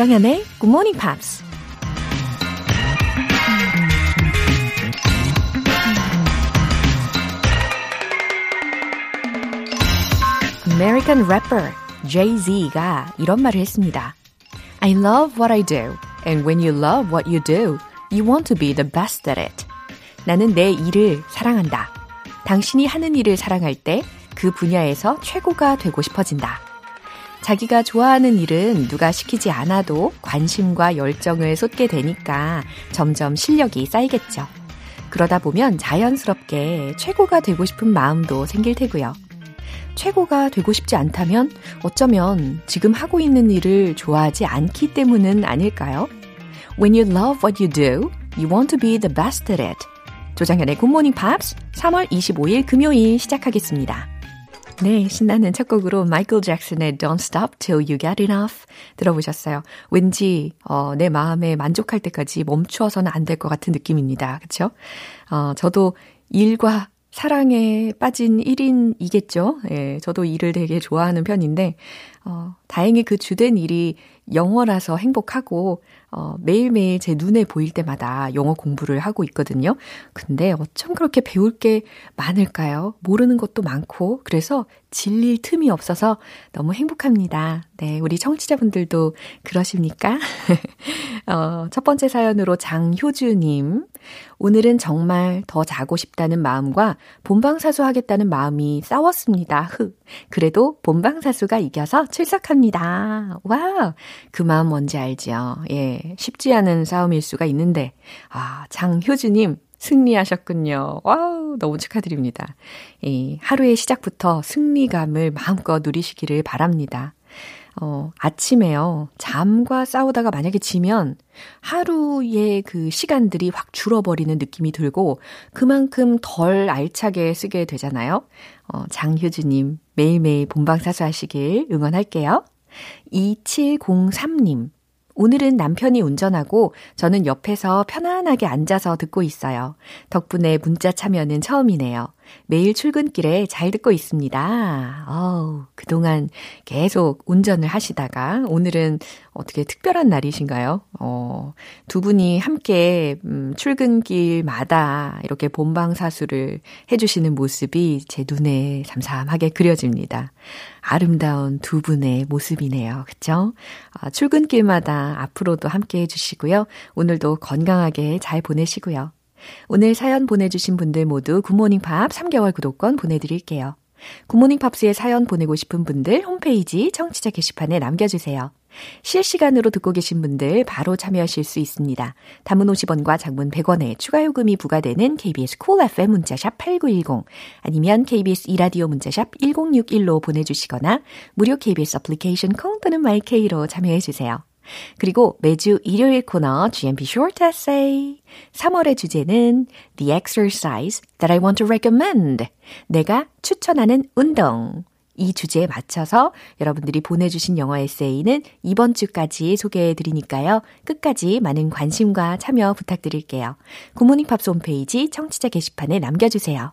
조장현의 Good Morning Pops. American rapper Jay-Z가 이런 말을 했습니다. I love what I do, and when you love what you do, you want to be the best at it. 나는 내 일을 사랑한다. 당신이 하는 일을 사랑할 때 그 분야에서 최고가 되고 싶어진다. 자기가 좋아하는 일은 누가 시키지 않아도 관심과 열정을 쏟게 되니까 점점 실력이 쌓이겠죠. 그러다 보면 자연스럽게 최고가 되고 싶은 마음도 생길 테고요. 최고가 되고 싶지 않다면 어쩌면 지금 하고 있는 일을 좋아하지 않기 때문은 아닐까요? When you love what you do, you want to be the best at it. 조장현의 굿모닝 팝스 3월 25일 금요일 시작하겠습니다. 네, 신나는 첫 곡으로 마이클 잭슨의 Don't Stop Till You Get Enough 들어보셨어요. 왠지 내 마음에 만족할 때까지 멈추어서는 안 될 것 같은 느낌입니다. 그렇죠? 저도 일과 사랑에 빠진 1인이겠죠. 예, 저도 일을 되게 좋아하는 편인데 다행히 그 주된 일이 영어라서 행복하고 매일매일 제 눈에 보일 때마다 영어 공부를 하고 있거든요. 근데 어쩜 그렇게 배울 게 많을까요? 모르는 것도 많고 그래서 질릴 틈이 없어서 너무 행복합니다. 네, 우리 청취자분들도 그러십니까? 첫 번째 사연으로 장효주님. 오늘은 정말 더 자고 싶다는 마음과 본방사수 하겠다는 마음이 싸웠습니다. 그래도 본방사수가 이겨서 출석합니다. 와우! 그 마음 뭔지 알죠? 예, 쉽지 않은 싸움일 수가 있는데 장효주님 승리하셨군요. 와우, 너무 축하드립니다. 이 하루의 시작부터 승리감을 마음껏 누리시기를 바랍니다. 아침에요. 잠과 싸우다가 만약에 지면 하루의 그 시간들이 확 줄어버리는 느낌이 들고 그만큼 덜 알차게 쓰게 되잖아요. 장효주님 매일매일 본방사수 하시길 응원할게요. 2703님. 오늘은 남편이 운전하고 저는 옆에서 편안하게 앉아서 듣고 있어요. 덕분에 문자 참여는 처음이네요. 매일 출근길에 잘 듣고 있습니다. 그동안 계속 운전을 하시다가 오늘은 어떻게 특별한 날이신가요? 두 분이 함께 출근길마다 이렇게 본방사수를 해주시는 모습이 제 눈에 삼삼하게 그려집니다. 아름다운 두 분의 모습이네요. 그렇죠? 출근길마다 앞으로도 함께 해주시고요. 오늘도 건강하게 잘 보내시고요. 오늘 사연 보내주신 분들 모두 굿모닝팝 3개월 구독권 보내드릴게요. 굿모닝팝스에 사연 보내고 싶은 분들 홈페이지 청취자 게시판에 남겨주세요. 실시간으로 듣고 계신 분들 바로 참여하실 수 있습니다. 단문 50원과 장문 100원에 추가 요금이 부과되는 KBS Cool FM 문자샵 8910 아니면 KBS E-Radio 문자샵 1061로 보내주시거나 무료 KBS 애플리케이션 콩 또는 마이케이로 참여해주세요. 그리고 매주 일요일 코너 GMP Short Essay 3월의 주제는 The Exercise That I Want to Recommend 내가 추천하는 운동 이 주제에 맞춰서 여러분들이 보내주신 영어 에세이는 이번 주까지 소개해드리니까요. 끝까지 많은 관심과 참여 부탁드릴게요. 굿모닝 팝스 홈페이지 청취자 게시판에 남겨주세요.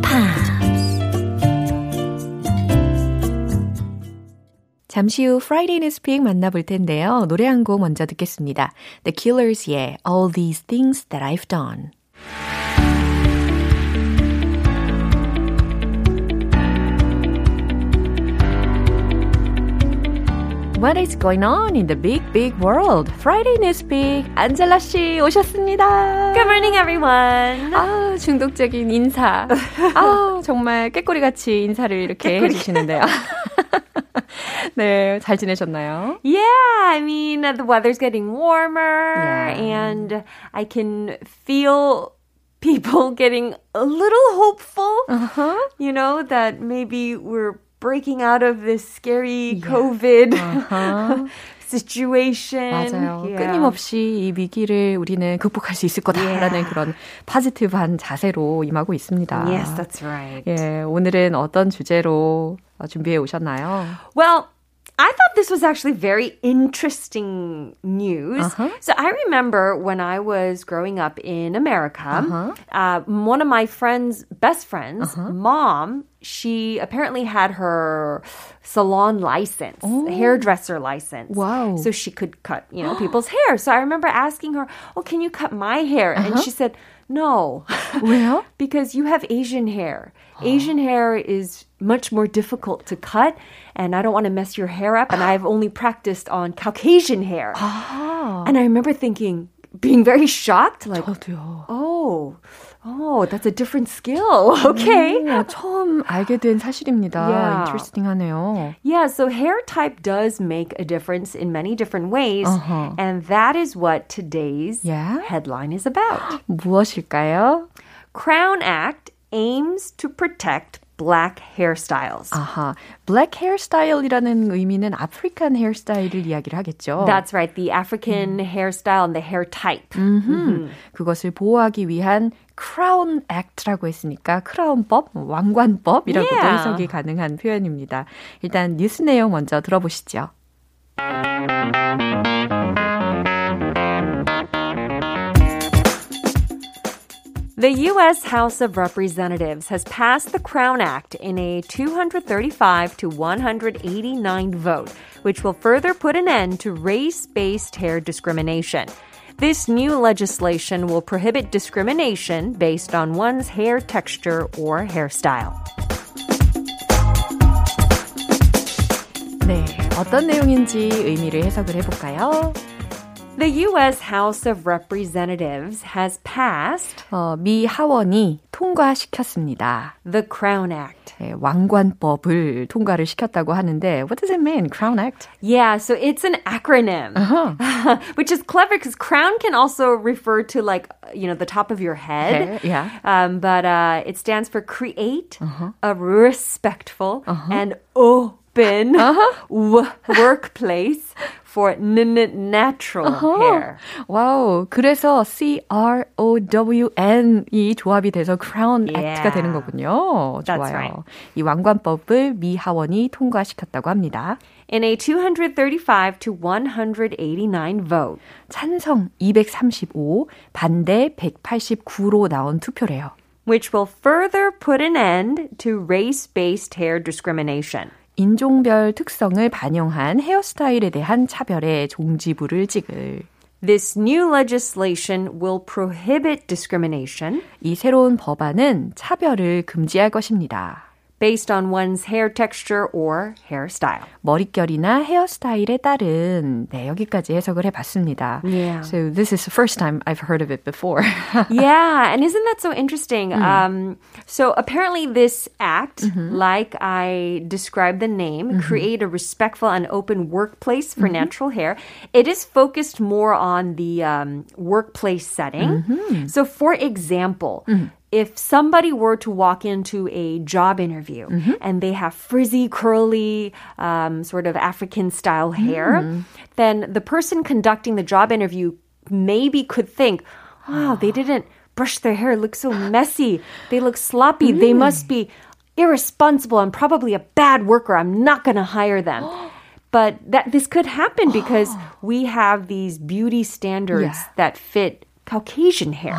팝스 잠시 후 Friday Newspeak 만나볼 텐데요. 노래 한 곡 먼저 듣겠습니다. The Killers의 All These Things That I've Done. What is going on in the big, big world? Friday Newspeak, 안젤라 씨 오셨습니다. Good morning, everyone. 아, 중독적인 인사. 아, 정말 꾀꼬리같이 인사를 이렇게 해주시는데요. 네, 잘 지내셨나요? Yeah, I mean, the weather's getting warmer yeah. and I can feel people getting a little hopeful, you know, that maybe we're breaking out of this scary yeah. COVID situation. 맞아요. Yeah. 끊임없이 이 위기를 우리는 극복할 수 있을 거다라는 yeah. 그런 파지티브한 자세로 임하고 있습니다. Yes, that's right. 예, 오늘은 어떤 주제로 준비해 오셨나요? Well, I thought this was actually very interesting news. Uh-huh. So I remember when I was growing up in America, uh-huh. One of my friends, best friends, uh-huh. mom, she apparently had her salon license, oh. hairdresser license. Wow. So she could cut, you know, people's hair. So I remember asking her, "Oh, can you cut my hair?" Uh-huh. And she said, "No." Well, because you have Asian hair. Asian hair is much more difficult to cut, and I don't want to mess your hair up, and I've only practiced on Caucasian hair. Ah. And I remember thinking, being very shocked, like, 저도요. Oh, that's a different skill. Okay. 처음 알게 된 사실입니다. Yeah. Interesting하네요. Yeah, so hair type does make a difference in many different ways, uh-huh. and that is what today's yeah? headline is about. 무엇일까요? Crown Act aims to protect black hairstyles. 아하, black hairstyle이라는 의미는 아프리칸 헤어스타일을 이야기를 하겠죠. That's right. The African hairstyle and the hair type. 그것을 보호하기 위한 Crown Act라고 했으니까 크라운법, 왕관법이라고도 yeah. 해석이 가능한 표현입니다. 일단 뉴스 내용 먼저 들어보시죠. The U.S. House of Representatives has passed the Crown Act in a 235 to 189 vote, which will further put an end to race-based hair discrimination. This new legislation will prohibit discrimination based on one's hair texture or hairstyle. 네, 어떤 내용인지 의미를 해석을 해볼까요? The U.S. House of Representatives has passed 미 하원이 통과시켰습니다. The Crown Act. 네, 왕관법을 통과를 시켰다고 하는데 What does it mean, Crown Act? Yeah, so it's an acronym. Uh-huh. Which is clever because crown can also refer to like, you know, the top of your head. Okay, yeah. But it stands for create uh-huh. a respectful uh-huh. and open uh-huh. workplace. For natural hair. 와우, 그래서 CROWN이 조합이 돼서 Crown Act가 되는 거군요. 좋아요. That's right. 이 왕관법을 미 하원이 통과시켰다고 합니다. In a 235 to 189 vote. 찬성 235, 반대 189로 나온 투표래요. Which will further put an end to race-based hair discrimination. 인종별 특성을 반영한 헤어스타일에 대한 차별의 종지부를 찍을 This new legislation will prohibit discrimination. 이 새로운 법안은 차별을 금지할 것입니다. Based on one's hair texture or hairstyle. 머릿결이나 헤어스타일에 따른 네, 여기까지 해석을 해봤습니다. Yeah. So this is the first time I've heard of it before. yeah, and isn't that so interesting? So apparently this act, like I described the name, create a respectful and open workplace for natural hair. It is focused more on the workplace setting. So for example, if somebody were to walk into a job interview and they have frizzy, curly, sort of African-style hair, then the person conducting the job interview maybe could think, wow, they didn't brush their hair. It looks so messy. They look sloppy. They must be irresponsible and probably a bad worker. I'm not going to hire them. But this could happen because we have these beauty standards that fit Caucasian hair.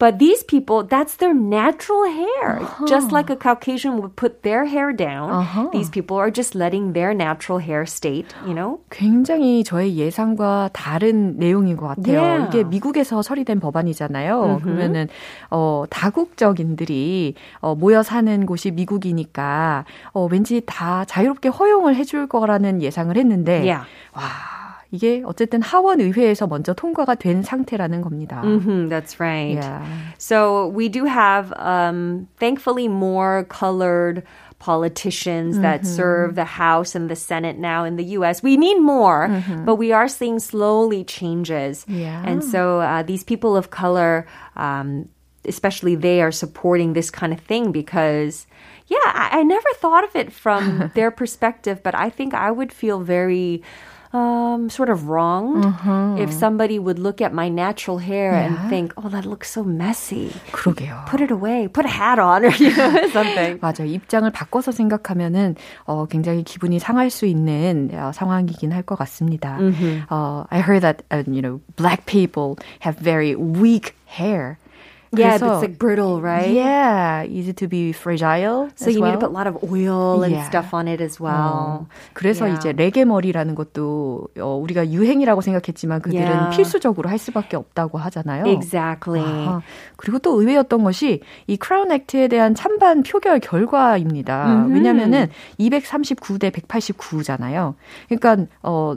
But these people, that's their natural hair. Uh-huh. Just like a Caucasian would put their hair down, uh-huh. these people are just letting their natural hair state, you know? 굉장히 저의 예상과 다른 내용인 것 같아요. Yeah. 이게 미국에서 처리된 법안이잖아요. 그러면은 다국적인들이 모여 사는 곳이 미국이니까 왠지 다 자유롭게 허용을 해줄 거라는 예상을 했는데 yeah. 와. 이게 어쨌든 하원 의회에서 먼저 통과가 된 상태라는 겁니다. That's right. Yeah. So we do have, thankfully, more colored politicians that serve the House and the Senate now in the U.S. We need more, but we are seeing slowly changes. Yeah. And so these people of color, especially they are supporting this kind of thing because... Yeah, I never thought of it from their perspective, but I think I would feel very... sort of wronged if somebody would look at my natural hair and think, oh, that looks so messy. 그러게요. Put it away. Put a hat on or you know, something. 맞아요. 입장을 바꿔서 생각하면은 굉장히 기분이 상할 수 있는 상황이긴 할 것 같습니다. Mm-hmm. I heard that you know, black people have very weak hair. Yeah, but it's like brittle, right? Yeah, easy to be fragile. So you need to put a lot of oil and stuff on it as well. 그래서 이제 레게 머리라는 것도 우리가 유행이라고 생각했지만 그들은 필수적으로 할 수밖에 없다고 하잖아요. Exactly. 아, 그리고 또 의외였던 것이 이 크라운 액트에 대한 찬반 표결 결과입니다. Mm-hmm. 왜냐면은 239대 189잖아요. 그러니까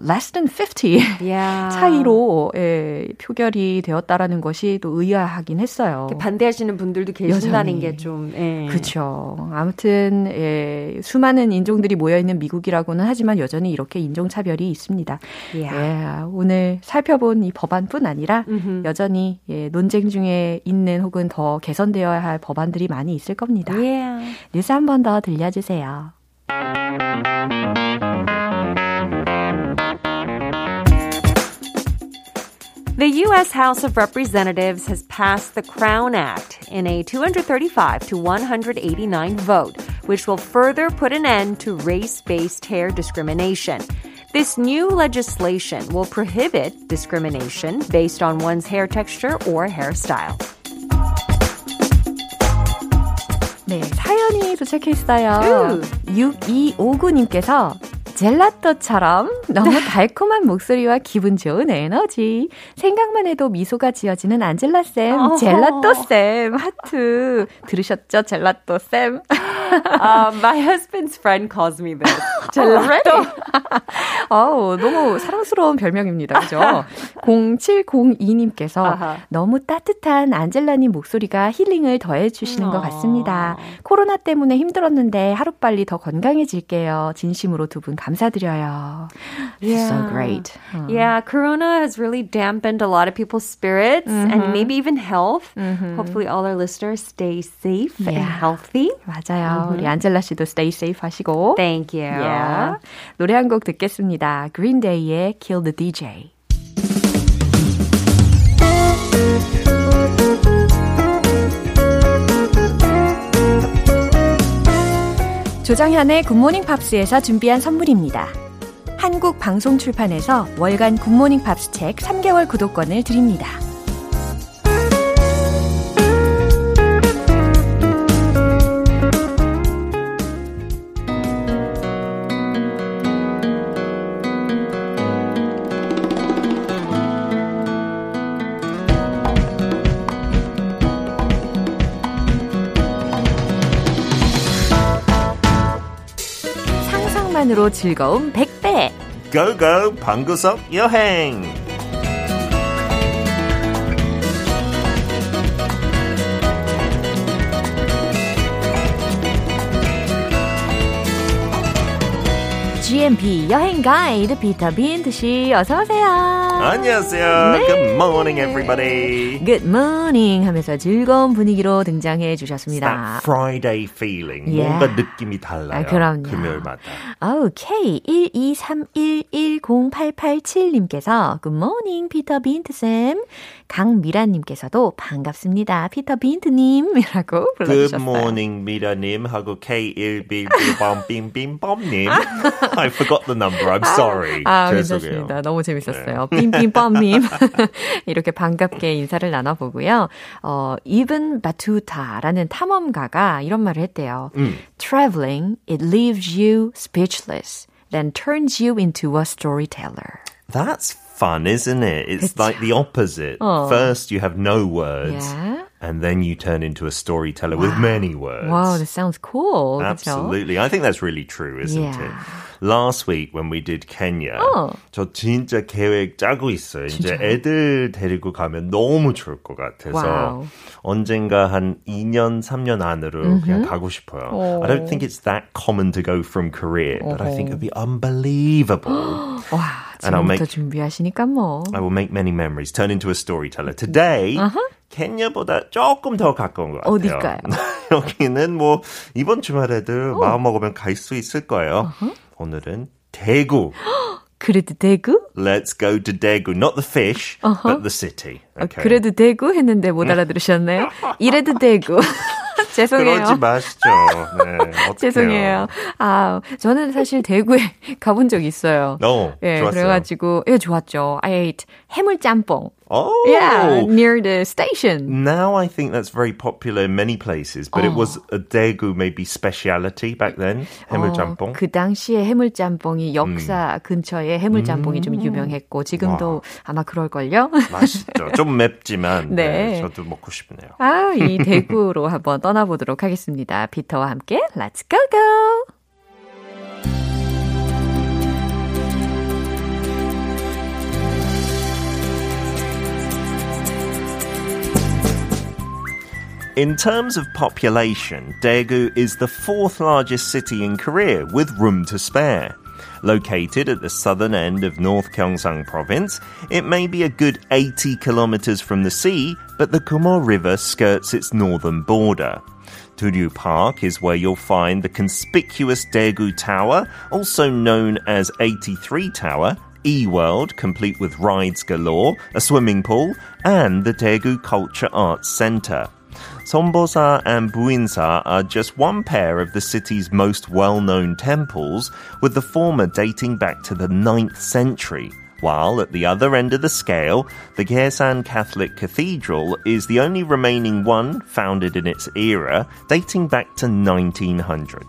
less than 50 차이로 예, 표결이 되었다라는 것이 또 의아하긴 했어요. 반대하시는 분들도 계신다는 게 좀 예. 그렇죠. 아무튼 예, 수많은 인종들이 모여있는 미국이라고는 하지만 여전히 이렇게 인종차별이 있습니다. Yeah. 예, 오늘 살펴본 이 법안뿐 아니라 여전히 예, 논쟁 중에 있는 혹은 더 개선되어야 할 법안들이 많이 있을 겁니다. Yeah. 뉴스 한 번 더 들려주세요. The U.S. House of Representatives has passed the Crown Act in a 235 to 189 vote, which will further put an end to race-based hair discrimination. This new legislation will prohibit discrimination based on one's hair texture or hairstyle. 네, 사연이 도착했어요. 6259님께서 젤라또처럼 너무 달콤한 목소리와 기분 좋은 에너지. 생각만 해도 미소가 지어지는 안젤라쌤, 젤라또쌤, 하트. 들으셨죠? 젤라또쌤. My husband's friend calls me this. 젤라또. 아우, 너무 사랑스러운 별명입니다. 그죠? 0702님께서 너무 따뜻한 안젤라님 목소리가 힐링을 더해주시는 것 같습니다. 코로나 때문에 힘들었는데 하루빨리 더 건강해질게요. 진심으로 두 분 감사드려요. Yeah. So great. Yeah, Corona has really dampened a lot of people's spirits and maybe even health. Hopefully all our listeners stay safe and healthy. 맞아요. 우리 안젤라 씨도 stay safe 하시고. Thank you. Yeah. 노래 한 곡 듣겠습니다. Green Day의 Kill the DJ. 조장현의 굿모닝 팝스에서 준비한 선물입니다. 한국 방송 출판에서 월간 굿모닝 팝스 책 3개월 구독권을 드립니다. 으로 즐거움 100배 고고 방구석 여행 GMP 여행 가이드 피터 빈트 씨 어서 오세요. 안녕하세요. 네. Good morning, everybody. Good morning 하면서 즐거운 분위기로 등장해 주셨습니다. It's that Friday feeling. Yeah. 뭔가 느낌이 달라요. 아, 그럼요. 금요일마다. 아우 K123110887님께서 Good morning, 피터 빈트 쌤. 강미라님께서도 반갑습니다, 피터 빈트님이라고 불러주셨어요. Good morning, 미라님 하고 K111빔빔빔빔님. I forgot the number. I'm sorry. 아, 죄송해요. 괜찮습니다. 너무 재밌었어요. 빔빔밤님. 네. 이렇게 반갑게 인사를 나눠보고요. 이븐 바투타라는 탐험가가 이런 말을 했대요. Traveling, it leaves you speechless, then turns you into a storyteller. That's fun, isn't it? It's 그쵸? Like the opposite. First, you have no words. Yeah. And then you turn into a storyteller with many words. Wow, that sounds cool. Absolutely. 그렇죠? I think that's really true, isn't it? Last week when we did Kenya, 저 진짜 계획 짜고 있어요. 진짜요? 이제 애들 데리고 가면 너무 좋을 것 같아서 wow. 언젠가 한 2년, 3년 안으로 그냥 가고 싶어요. Oh. I don't think it's that common to go from Korea, but I think it would be unbelievable. wow. And I will make many memories. Turn into a storyteller. Today, 케냐보다 조금 더 가까운 것 같아요. 어딜까요? 여기는 뭐 이번 주말에도 마음 먹으면 갈 수 있을 거예요. 오늘은 대구. 그래도 대구? Let's go to Daegu. Not the fish, but the city. Okay. 아, 그래도 대구 했는데 못 알아들으셨나요? 이래도 대구. 죄송해요. 그러지 마시죠. 네, 죄송해요. 아, 저는 사실 대구에 가본 적이 있어요. 예, 좋았어요. 그래가지고 예, 좋았죠. I ate 해물짬뽕. Oh, yeah, near the station. Now I think that's very popular in many places, but it was a Daegu maybe speciality back then. 해물짬뽕. 그 당시에 해물짬뽕이 역사 근처에 해물짬뽕이 좀 유명했고 지금도 아마 그럴걸요. 맛있죠. 좀 맵지만 네. 네, 저도 먹고 싶네요. 아, 이 대구로 한번 떠나보도록 하겠습니다. 피터와 함께 Let's go go. In terms of population, Daegu is the fourth largest city in Korea with room to spare. Located at the southern end of North Gyeongsang province, it may be a good 80 kilometers from the sea, but the Geumho River skirts its northern border. Duryu Park is where you'll find the conspicuous Daegu Tower, also known as 83 Tower, E-World, complete with rides galore, a swimming pool, and the Daegu Culture Arts Center. Sonbosa and Buinsa are just one pair of the city's most well-known temples, with the former dating back to the 9th century, while at the other end of the scale, the Gyeosan Catholic Cathedral is the only remaining one founded in its era, dating back to 1900.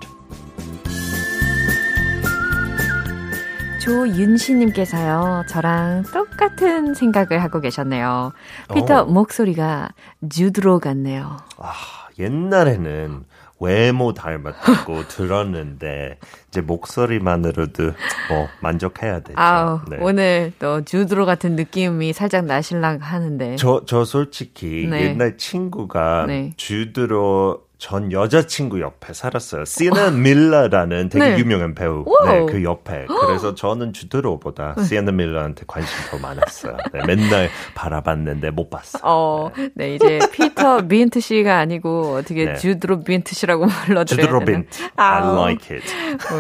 조윤시님께서요. 저랑 똑같은 생각을 하고 계셨네요. 피터 목소리가 주드로 같네요. 아, 옛날에는 외모 닮았다고 들었는데 이제 목소리만으로도 뭐 만족해야 되죠. 아우, 네. 오늘 또 주드로 같은 느낌이 살짝 나실랑 하는데. 저 솔직히 네. 옛날 친구가 네. 주드로 전 여자친구 옆에 살았어요. 시나 밀러라는 되게 네. 유명한 배우 네, 그 옆에. 그래서 저는 주드로보다 시나 밀러한테 관심이 더 많았어요. 네, 맨날 바라봤는데 못 봤어요. 네. 네, 이제 피터 빈트 씨가 아니고 어떻게 네. 주드로 빈트 씨라고 불러드려야 주드로 빈트. I like it.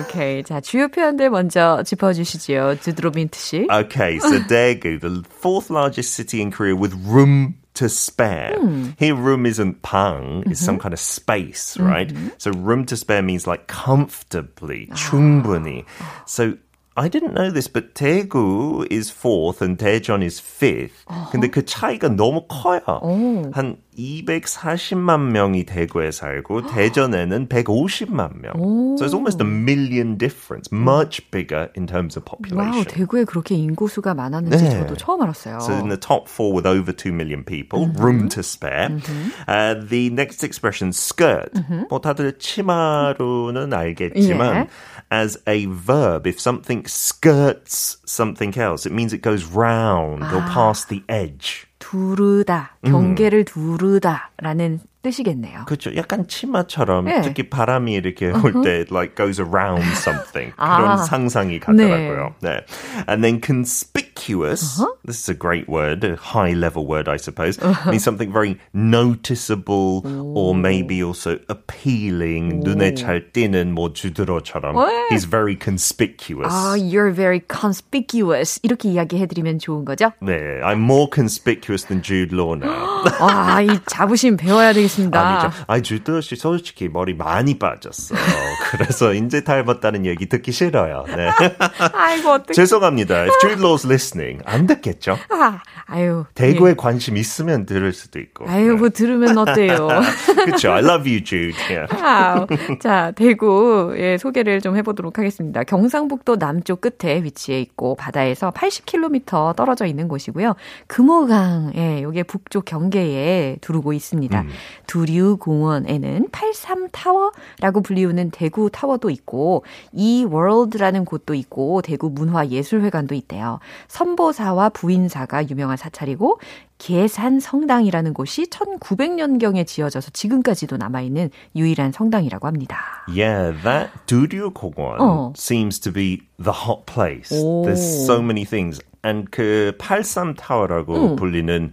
Okay, 자 주요 표현들 먼저 짚어주시지요. 주드로 빈트 씨. Okay, so Daegu, the fourth largest city in Korea with room to spare. Here, room isn't 방, it's some kind of space, right? So room to spare means like comfortably, 충분히. So I didn't know this, but Daegu is fourth and Daejeon is fifth. 근데 그 차이가 너무 커요. 한 240만 명이 대구에 살고 대전에는 150만 명. So it's almost a million difference. Much bigger in terms of population. Wow, 대구에 그렇게 인구수가 많았는지 네. 저도 처음 알았어요. So in the top four with over 2 million people, room to spare. The next expression, skirt. 뭐 다들 치마로는 알겠지만 yeah. as a verb, if something skirts something else, it means it goes round or past the edge. 두르다, 경계를 두르다라는 뜻이겠네요. 그렇죠. 약간 치마처럼 네. 특히 바람이 이렇게 올 때 like goes around something. 그런 상상이 가더라고요. 네. 네. And then conspicuous. This is a great word, a high-level word, I suppose. Means something very noticeable or maybe also appealing. 눈에 잘 띄는 뭐 주드로처럼. He's very conspicuous. Oh, you're very conspicuous. 이렇게 이야기해드리면 좋은 거죠? 네. I'm more conspicuous than Jude Law now. 아, 이 자부심 배워야 되겠어요. 아니죠. 아니, 주드로 씨 솔직히 머리 많이 빠졌어. 그래서 인제 닮았다는 얘기 듣기 싫어요. 네. 아이고, 어떡해. 죄송합니다. If Jude Law's listening, 안 듣겠죠? 아유. 대구에 예. 관심 있으면 들을 수도 있고. 아유, 네. 뭐 들으면 어때요? 그렇죠. I love you, Jude. Yeah. 자, 대구 예, 소개를 좀 해보도록 하겠습니다. 경상북도 남쪽 끝에 위치해 있고 바다에서 80km 떨어져 있는 곳이고요. 금호강, 예, 이게 북쪽 경계에 두르고 있습니다. 두류 공원에는 83타워라고 불리우는 대구 타워도 있고 E-World라는 곳도 있고 대구 문화예술회관도 있대요. 선보사와 부인사가 유명한 사찰이고 계산 성당이라는 곳이 1900년경에 지어져서 지금까지도 남아있는 유일한 성당이라고 합니다. Yeah, that 두류 공원 seems to be the hot place. There's so many things. And 그 83타워라고 불리는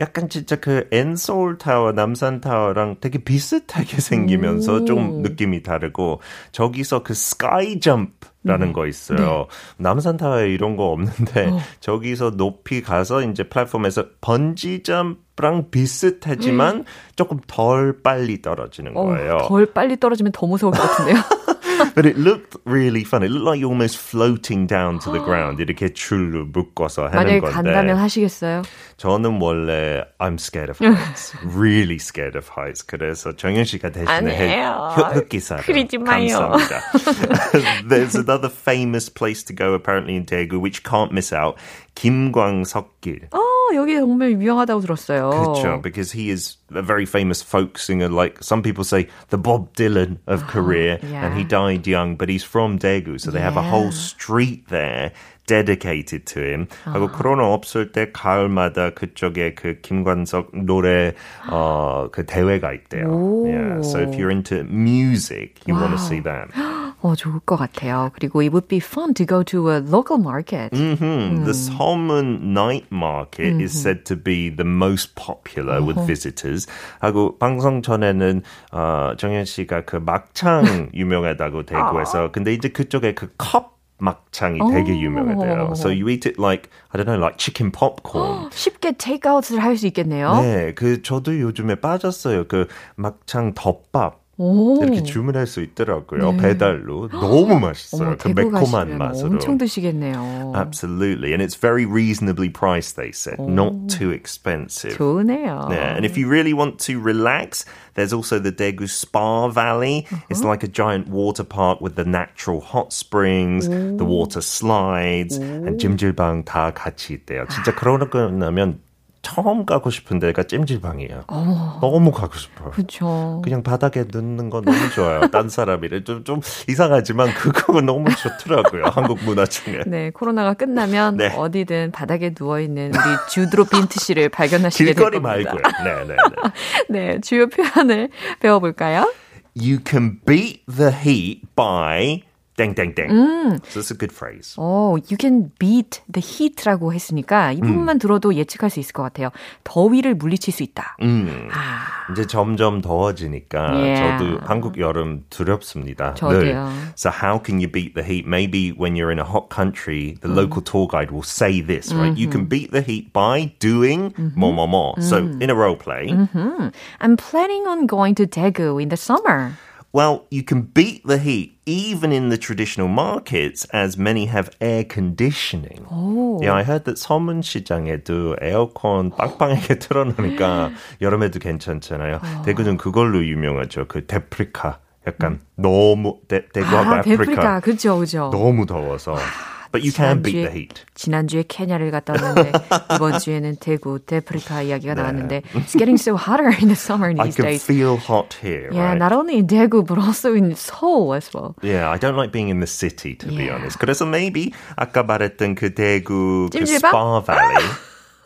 약간 진짜 그 엔서울 타워, 남산 타워랑 되게 비슷하게 생기면서 조금 느낌이 다르고 저기서 그 스카이 점프라는 거 있어요. 네. 남산 타워에 이런 거 없는데 저기서 높이 가서 이제 플랫폼에서 번지 점프랑 비슷하지만 조금 덜 빨리 떨어지는 거예요. 덜 빨리 떨어지면 더 무서울 것 같은데요. But it looked really fun. It looked like you're almost floating down to the ground. 이렇게 줄로 묶어서 하는 건데. 만약에 간다면 하시겠어요? 저는 원래 I'm scared of heights. Really scared of heights. 그래서 정현 씨가 대신에 흑기사를 감사합니다. There's another famous place to go apparently in Daegu, which can't miss out. 김광석길. 여기 정말 유명하다고 들었어요. 그렇죠. Because he is a very famous folk singer. Like some people say, the Bob Dylan of Korea. Yeah. And he died young, but he's from Daegu. So they have a whole street there dedicated to him. 하고 코로나 없을 때 가을마다 그쪽에 그 김관석 노래 그 대회가 있대요. Yeah. So if you're into music, you want to see that. 좋을 것 같아요. 그리고 it would be fun to go to a local market. The Salmon night market is said to be the most popular with visitors. 하고 방송 전에는 정현 씨가 그 막창 유명하다고 대구에서 근데 이제 그쪽에 그 컵 막창이 되게 유명하대요. So you eat it like, I don't know, like chicken popcorn. 쉽게 테이크아웃을 할 수 있겠네요. 네, 그 저도 요즘에 빠졌어요. 그 막창 덮밥. 이렇게 주문할 수 있더라고요. 네. 배달로. 너무 맛있어요. 그 매콤한 맛으로. 엄청 드시겠네요. Absolutely. And it's very reasonably priced, they said. Not too expensive. 좋네요. Yeah. And if you really want to relax, there's also the Daegu Spa Valley. It's like a giant water park with the natural hot springs, the water slides, and 찜질방 다 같이 있대요. 진짜 그러고 나면 처음 가고 싶은 데가 찜질방이에요. 너무 가고 싶어요. 그렇죠. 그냥 바닥에 눕는 건 너무 좋아요. 딴 사람이래. 좀 이상하지만 그거 너무 좋더라고요. 한국 문화 중에. 네, 코로나가 끝나면 네. 어디든 바닥에 누워있는 우리 주드로 빈트 씨를 발견하시게 될 겁니다. 길거리 말고요. 네네네. 네, 주요 표현을 배워볼까요? You can beat the heat by... 땡땡땡. So that's a good phrase. You can beat the heat라고 했으니까 이 부분만 들어도 예측할 수 있을 것 같아요. 더위를 물리칠 수 있다. 이제 점점 더워지니까 저도 한국 여름 두렵습니다. 저도요. So how can you beat the heat? Maybe when you're in a hot country, the local tour guide will say this, right? You can beat the heat by doing more. So in a role play. I'm planning on going to Daegu in the summer. Well, you can beat the heat even in the traditional markets as many have air conditioning. Yeah, I heard that 서문시장에도 에어컨 빵빵하게 틀어놓으니까 여름에도 괜찮잖아요. 대구는 그걸로 유명하죠. 그 데프리카. 약간 너무 대구하고 아프리카. 데프리카. 그렇죠, 그렇죠. 너무 더워서. But you can beat the heat. 지난주에 케냐를 갔다 왔는데 이번 주에는 대구, 데프리카 이야기가 나왔는데 It's getting so hotter in the summer these days. I can feel hot here. Yeah, right? Not only in Daegu but also in Seoul as well. Yeah, I don't like being in the city to be honest. 그래서 maybe 아까 말했던 그 대구 그 스파 밸리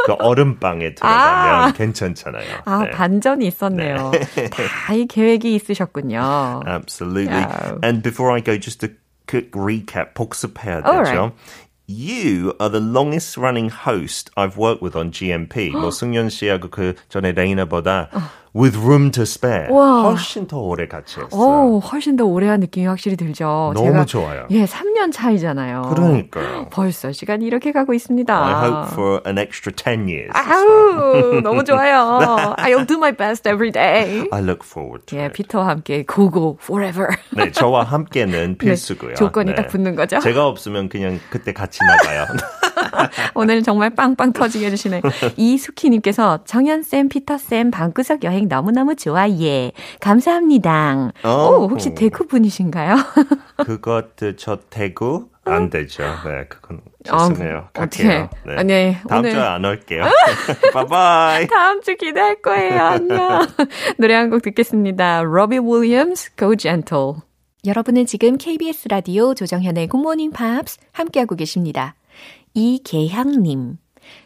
그 얼음방에 들어가면 괜찮잖아요. 네. 반전이 있었네요. 네. 다 이 계획이 있으셨군요. Absolutely. Yeah. And before I go, just a quick recap, 복습해야 되죠. You are the longest running host I've worked with on GMP. 뭐 승연 씨하고 그 전에 레이나보다 with room to spare. 와. 훨씬 더 오래 같이 했어요. 훨씬 더 오래 한 느낌이 확실히 들죠. 너무 제가, 좋아요. 예, 3년 차이잖아요. 그러니까요. 벌써 시간이 이렇게 가고 있습니다. I hope for an extra 10 years. 아우, 너무 좋아요. I'll do my best every day. I look forward to it. 예, 피터와 함께 고고 forever. 네, 저와 함께는 필수고요. 네, 조건이 딱 붙는 거죠. 제가 없으면 그냥 그때 같이 나가요. 오늘 정말 빵빵 터지게 해주시네. 이수키님께서 정연쌤, 피터쌤, 방구석 여행 너무너무 좋아, 예. 감사합니다. 혹시 대구 분이신가요? 그것도 저 대구? 안 되죠. 네, 그건 죄송해요. 갈게요. 네. 아니, 다음 오늘... 주에 안 올게요. 바이바이. 다음 주 기대할 거예요. 안녕. 노래 한 곡 듣겠습니다. Robbie Williams, Go Gentle. 여러분은 지금 KBS 라디오 조정현의 Good Morning Pops 함께하고 계십니다. 이계향님,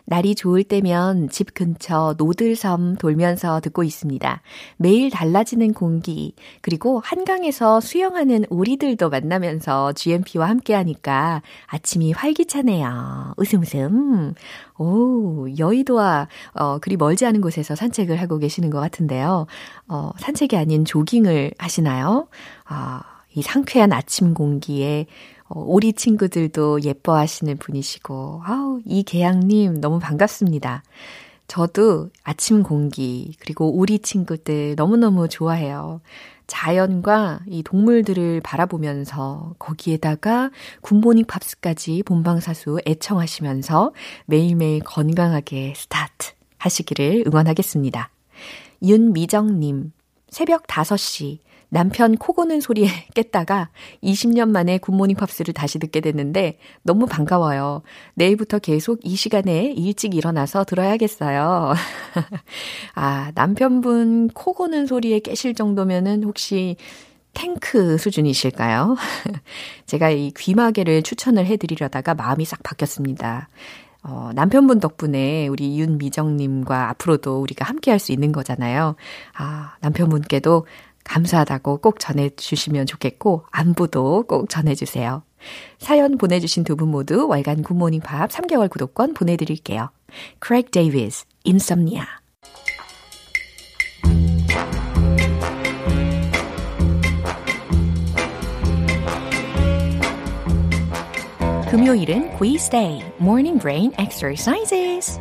날이 좋을 때면 집 근처 노들섬 돌면서 듣고 있습니다. 매일 달라지는 공기, 그리고 한강에서 수영하는 오리들도 만나면서 GMP와 함께하니까 아침이 활기차네요. 웃음 웃음. 오, 여의도와 그리 멀지 않은 곳에서 산책을 하고 계시는 것 같은데요. 산책이 아닌 조깅을 하시나요? 이 상쾌한 아침 공기에 오리 친구들도 예뻐하시는 분이시고, 아우, 이계양님 너무 반갑습니다. 저도 아침 공기, 그리고 오리 친구들 너무너무 좋아해요. 자연과 이 동물들을 바라보면서 거기에다가 굿모닝 팝스까지 본방사수 애청하시면서 매일매일 건강하게 스타트 하시기를 응원하겠습니다. 윤미정님, 새벽 5시. 남편 코 고는 소리에 깼다가 20년 만에 굿모닝 팝스를 다시 듣게 됐는데 너무 반가워요. 내일부터 계속 이 시간에 일찍 일어나서 들어야겠어요. 아, 남편분 코 고는 소리에 깨실 정도면은 혹시 탱크 수준이실까요? 제가 이 귀마개를 추천을 해드리려다가 마음이 싹 바뀌었습니다. 남편분 덕분에 우리 윤미정님과 앞으로도 우리가 함께 할 수 있는 거잖아요. 아, 남편분께도 감사하다고 꼭 전해주시면 좋겠고 안부도 꼭 전해주세요. 사연 보내주신 두 분 모두 월간 굿모닝팝 3개월 구독권 보내드릴게요. Craig Davis, Insomnia. 금요일은 Quiz Day, Morning Brain Exercises.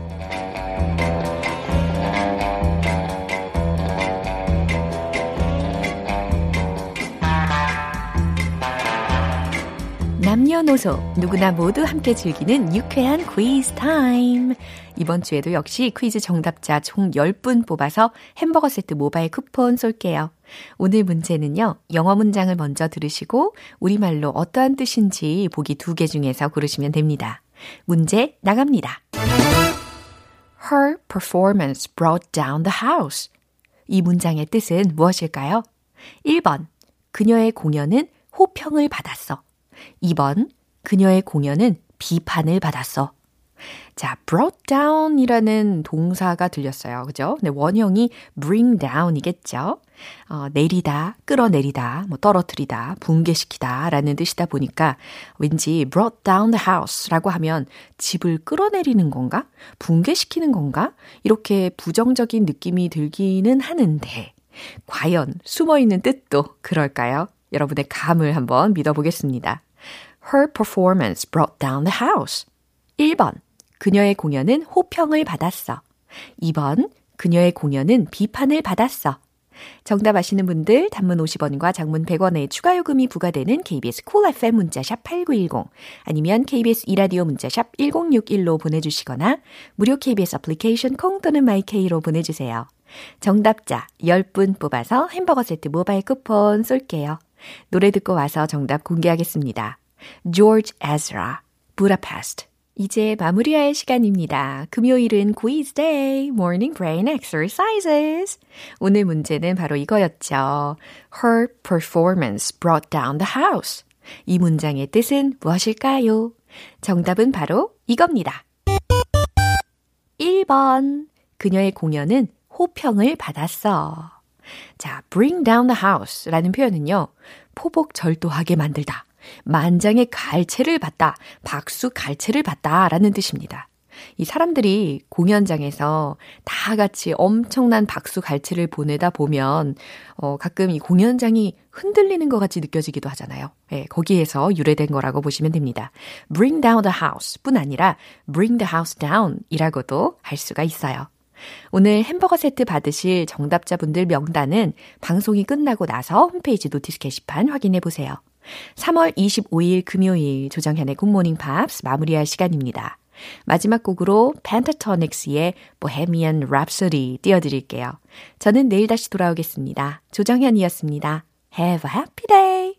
남녀노소 누구나 모두 함께 즐기는 유쾌한 퀴즈 타임. 이번 주에도 역시 퀴즈 정답자 총 10분 뽑아서 햄버거 세트 모바일 쿠폰 쏠게요. 오늘 문제는요. 영어 문장을 먼저 들으시고 우리말로 어떠한 뜻인지 보기 2개 중에서 고르시면 됩니다. 문제 나갑니다. Her performance brought down the house. 이 문장의 뜻은 무엇일까요? 1번, 그녀의 공연은 호평을 받았어. 2번, 그녀의 공연은 비판을 받았어. 자, brought down이라는 동사가 들렸어요. 그죠? 근데 원형이 bring down이겠죠? 내리다, 끌어내리다, 뭐 떨어뜨리다, 붕괴시키다 라는 뜻이다 보니까 왠지 brought down the house라고 하면 집을 끌어내리는 건가? 붕괴시키는 건가? 이렇게 부정적인 느낌이 들기는 하는데 과연 숨어있는 뜻도 그럴까요? 여러분의 감을 한번 믿어보겠습니다. Her performance brought down the house. 1번, 그녀의 공연은 호평을 받았어. 2번, 그녀의 공연은 비판을 받았어. 정답 아시는 분들 단문 50원과 장문 100원의 추가 요금이 부과되는 KBS Cool FM 문자샵 8910 아니면 KBS E-Radio 문자샵 1061로 보내주시거나 무료 KBS 애플리케이션 콩 또는 마이케이로 보내주세요. 정답자 10분 뽑아서 햄버거 세트 모바일 쿠폰 쏠게요. 노래 듣고 와서 정답 공개하겠습니다. George Ezra, Budapest. 이제 마무리할 시간입니다. 금요일은 Quiz Day, Morning Brain Exercises. 오늘 문제는 바로 이거였죠. Her performance brought down the house. 이 문장의 뜻은 무엇일까요? 정답은 바로 이겁니다. 1번, 그녀의 공연은 호평을 받았어. 자, bring down the house라는 표현은요. 포복절도하게 만들다, 만장의 갈채를 받다, 박수 갈채를 받다라는 뜻입니다. 이 사람들이 공연장에서 다 같이 엄청난 박수 갈채를 보내다 보면 가끔 이 공연장이 흔들리는 것 같이 느껴지기도 하잖아요. 예, 거기에서 유래된 거라고 보시면 됩니다. Bring down the house뿐 아니라 bring the house down이라고도 할 수가 있어요. 오늘 햄버거 세트 받으실 정답자분들 명단은 방송이 끝나고 나서 홈페이지 노티스 게시판 확인해 보세요. 3월 25일 금요일 조정현의 굿모닝 팝스 마무리할 시간입니다. 마지막 곡으로 펜타토닉스의 보헤미안 랩소디 띄워드릴게요. 저는 내일 다시 돌아오겠습니다. 조정현이었습니다. Have a happy day!